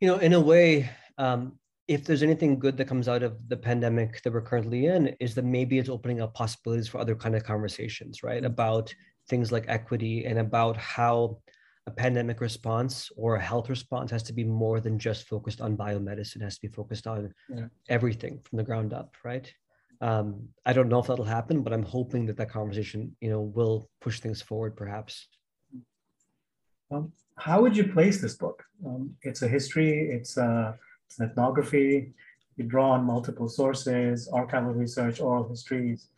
you know, in a way, um, if there's anything good that comes out of the pandemic that we're currently in, is that maybe it's opening up possibilities for other kind of conversations, right? About things like equity and about how a pandemic response or a health response has to be more than just focused on biomedicine, has to be focused on yeah. everything from the ground up, right? Um, I don't know if that'll happen, but I'm hoping that that conversation, you know, will push things forward, perhaps. Um, how would you place this book? Um, it's a history, it's, a, it's an ethnography, you draw on multiple sources, archival research, oral histories,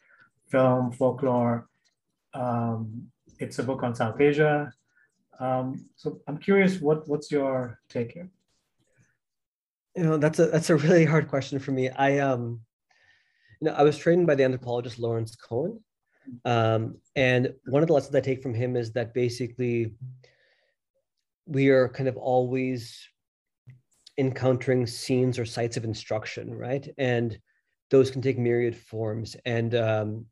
film, folklore. Um, it's a book on South Asia. Um, so I'm curious, what, what's your take here? You know, that's a, that's a really hard question for me. I, um, you know, I was trained by the anthropologist Lawrence Cohen. Um, and one of the lessons I take from him is that basically we are kind of always encountering scenes or sites of instruction, right? And those can take myriad forms. And um,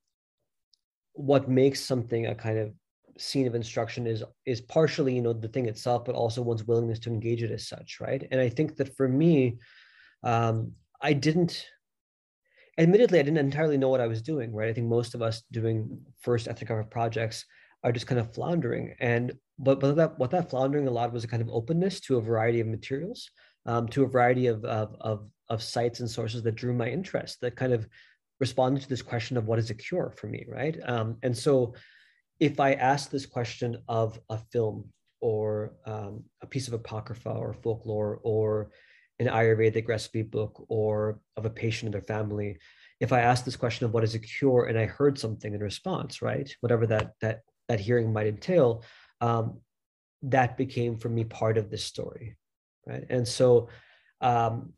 what makes something a kind of scene of instruction is is partially, you know, the thing itself, but also one's willingness to engage it as such, right? And I think that for me, um, I didn't, admittedly, I didn't entirely know what I was doing, right? I think most of us doing first ethnographic projects are just kind of floundering. And but, but that, what that floundering allowed was a kind of openness to a variety of materials, um, to a variety of, of, of, of sites and sources that drew my interest, that kind of responded to this question of what is a cure for me, right? Um, and so if I ask this question of a film or um, a piece of Apocrypha or folklore or an Ayurvedic recipe book or of a patient and their family, if I ask this question of what is a cure and I heard something in response, right, whatever that that that hearing might entail, um, that became for me part of this story, right? And so um,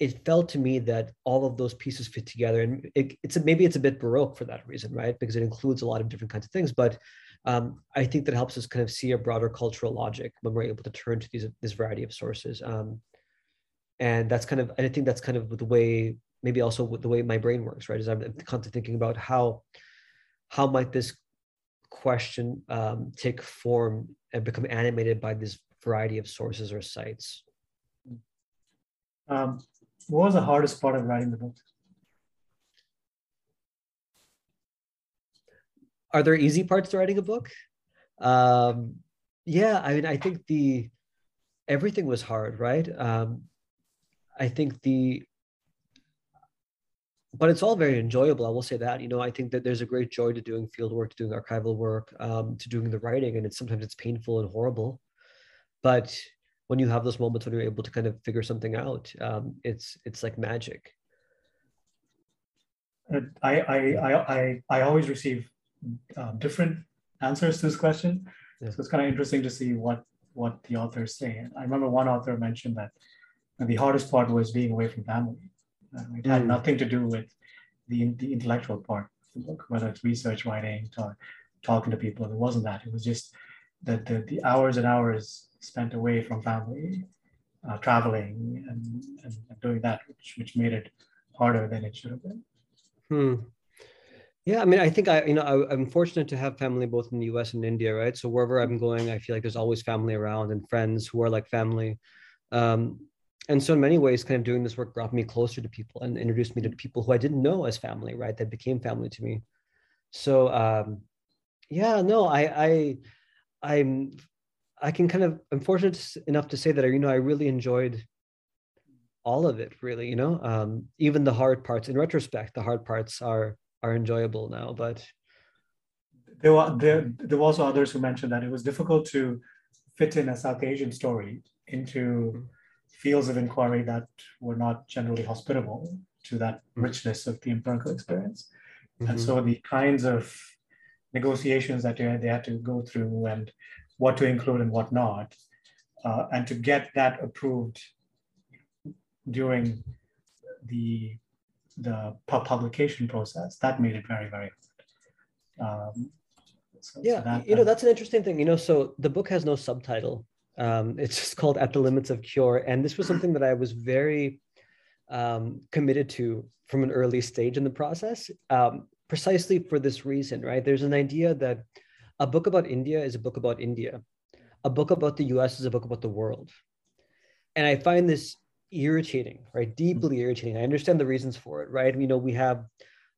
it felt to me that all of those pieces fit together, and it, it's a, maybe it's a bit Baroque for that reason, right? Because it includes a lot of different kinds of things, but Um, I think that helps us kind of see a broader cultural logic when we're able to turn to these this variety of sources, um, and that's kind of I think that's kind of the way, maybe also with the way my brain works, right? Is I'm constantly thinking about how how might this question um, take form and become animated by this variety of sources or sites. Um, what was the hardest part of writing the book? Are there easy parts to writing a book? Um, yeah, I mean, I think the, everything was hard, right? Um, I think the, but it's all very enjoyable, I will say that. You know, I think that there's a great joy to doing field work, to doing archival work, um, to doing the writing, and it's, sometimes it's painful and horrible. But when you have those moments when you're able to kind of figure something out, um, it's, it's like magic. I, I, I, I, I always receive Um, different answers to this question. Yeah. So it's kind of interesting to see what, what the authors say. I remember one author mentioned that the hardest part was being away from family. Um, it mm. had nothing to do with the, the intellectual part of the book, whether it's research writing, talk, talking to people. It wasn't that. It was just that the, the hours and hours spent away from family, uh, traveling and, and, and doing that, which, which made it harder than it should have been. Hmm. Yeah, I mean, I think I, you know, I, I'm fortunate to have family both in the U S and India, right? So wherever I'm going, I feel like there's always family around and friends who are like family. Um, and so in many ways, kind of doing this work brought me closer to people and introduced me to people who I didn't know as family, right? That became family to me. So um, yeah, no, I, I, I'm, I can kind of, I'm fortunate enough to say that, you know, I really enjoyed all of it, really, you know, um, even the hard parts. In retrospect, the hard parts are, are enjoyable now, but there were there, there were also others who mentioned that it was difficult to fit in a South Asian story into fields of inquiry that were not generally hospitable to that mm-hmm. richness of the empirical experience. Mm-hmm. And so the kinds of negotiations that they had, they had to go through and what to include and what not, uh, and to get that approved during the the publication process, that made it very, very good. Um, so, yeah, so that, you know, that's an interesting thing. You know, so the book has no subtitle. Um, it's just called At the Limits of Cure. And this was something that I was very um, committed to from an early stage in the process, um, precisely for this reason, right? There's an idea that a book about India is a book about India. A book about the U S is a book about the world. And I find this irritating, right? Deeply irritating. I understand the reasons for it, right? You know, we have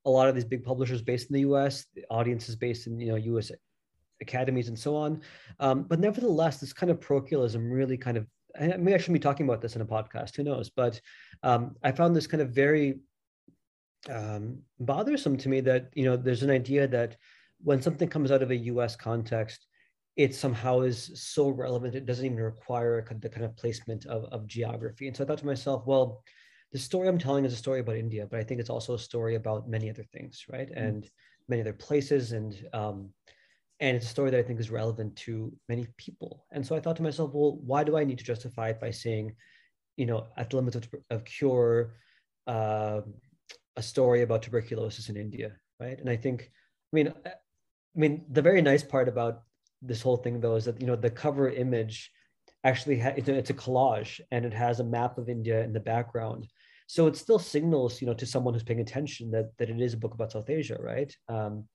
a lot of these big publishers based in the U S, the audience is based in, you know, U S academies and so on. Um, but nevertheless, this kind of parochialism really kind of, and I mean, I shouldn't be talking about this in a podcast, who knows? But um, I found this kind of very um, bothersome to me that, you know, there's an idea that when something comes out of a U S context, it somehow is so relevant, it doesn't even require the kind of placement of, of geography. And so I thought to myself, well, the story I'm telling is a story about India, but I think it's also a story about many other things, right? Mm-hmm. And many other places. And, um, and it's a story that I think is relevant to many people. And so I thought to myself, well, why do I need to justify it by saying, you know, at the limits of, of cure, uh, a story about tuberculosis in India, right? And I think, I mean, I, I mean, the very nice part about this whole thing though is that, you know, the cover image actually ha- it's a collage and it has a map of India in the background, so it still signals, you know, to someone who's paying attention that that it is a book about South Asia, right? Um,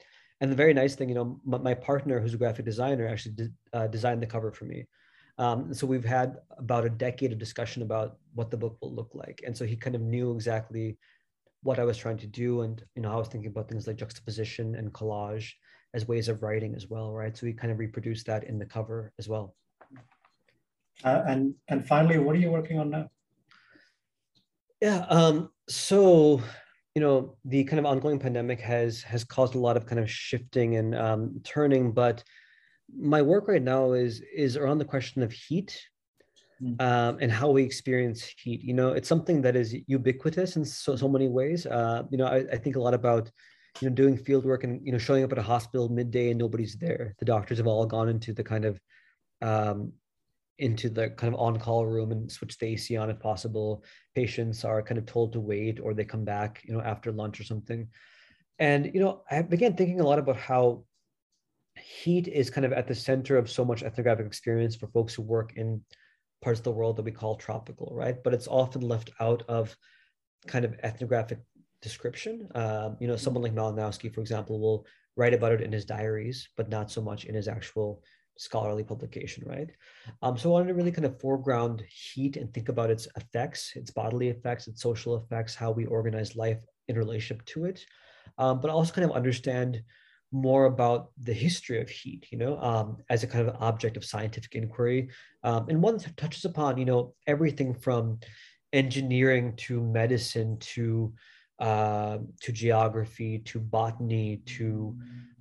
and the very nice thing, you know, my, my partner, who's a graphic designer, actually de- uh, designed the cover for me. Um, so we've had about a decade of discussion about what the book will look like, and so he kind of knew exactly what I was trying to do, and you know, I was thinking about things like juxtaposition and collage as ways of writing as well, right? So we kind of reproduce that in the cover as well. Uh, and and finally, what are you working on now? Yeah, um, so, you know, the kind of ongoing pandemic has has caused a lot of kind of shifting and um, turning, but my work right now is is around the question of heat, mm-hmm. um, and how we experience heat. You know, it's something that is ubiquitous in so, so many ways. Uh, you know, I, I think a lot about, you know, doing field work and, you know, showing up at a hospital midday and nobody's there. The doctors have all gone into the kind of, um, into the kind of on-call room and switch the A C on if possible. Patients are kind of told to wait, or they come back, you know, after lunch or something. And, you know, I began thinking a lot about how heat is kind of at the center of so much ethnographic experience for folks who work in parts of the world that we call tropical, right? But it's often left out of kind of ethnographic description. Um, you know, someone like Malinowski, for example, will write about it in his diaries, but not so much in his actual scholarly publication, right? Um, so I wanted to really kind of foreground heat and think about its effects, its bodily effects, its social effects, how we organize life in relationship to it, um, but also kind of understand more about the history of heat, you know, um, as a kind of object of scientific inquiry. Um, and one that touches upon, you know, everything from engineering to medicine to Uh, to geography, to botany, to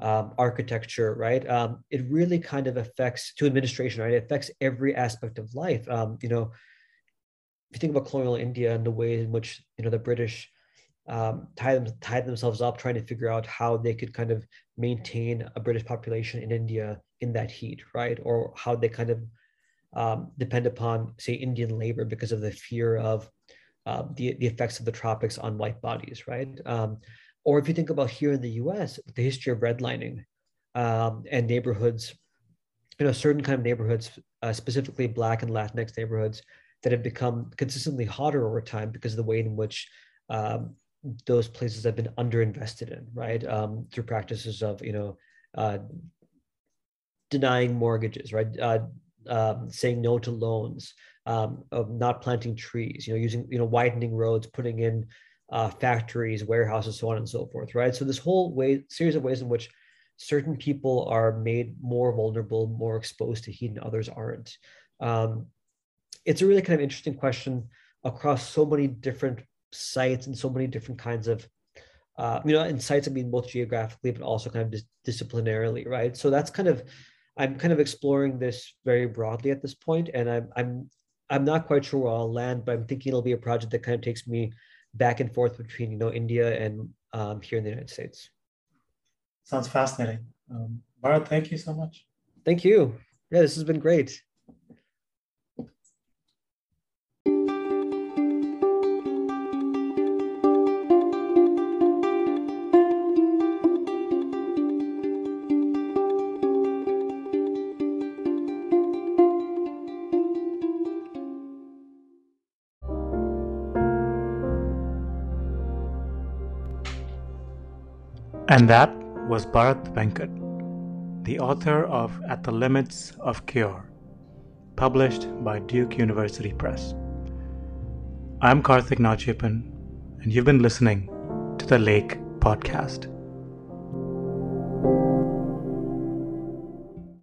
um, architecture, right? Um, it really kind of affects, to administration, right? It affects every aspect of life. Um, you know, if you think about colonial India and the way in which, you know, the British um, tied, them, tied themselves up trying to figure out how they could kind of maintain a British population in India in that heat, right? Or how they kind of um, depend upon, say, Indian labor because of the fear of Uh, the, the effects of the tropics on white bodies, right? Um, or if you think about here in the U S, the history of redlining um, and neighborhoods, you know, certain kind of neighborhoods, uh, specifically Black and Latinx neighborhoods that have become consistently hotter over time because of the way in which um, those places have been underinvested in, right? Um, through practices of, you know, uh, denying mortgages, right? Uh, um, saying no to loans, Um, of not planting trees, you know, using, you know, widening roads, putting in uh, factories, warehouses, so on and so forth, right? So this whole way, series of ways in which certain people are made more vulnerable, more exposed to heat, and others aren't. Um, it's a really kind of interesting question across so many different sites and so many different kinds of, uh, you know, in sites, I mean, both geographically, but also kind of dis- disciplinarily, right? So that's kind of, I'm kind of exploring this very broadly at this point, and I'm, I'm, I'm not quite sure where I'll land, but I'm thinking it'll be a project that kind of takes me back and forth between, you know, India and um, here in the United States. Sounds fascinating. Um, Bharat, thank you so much. Thank you. Yeah, this has been great. And that was Bharat Venkat, the author of At the Limits of Cure, published by Duke University Press. I'm Karthik Nachipan, and you've been listening to the Lake Podcast.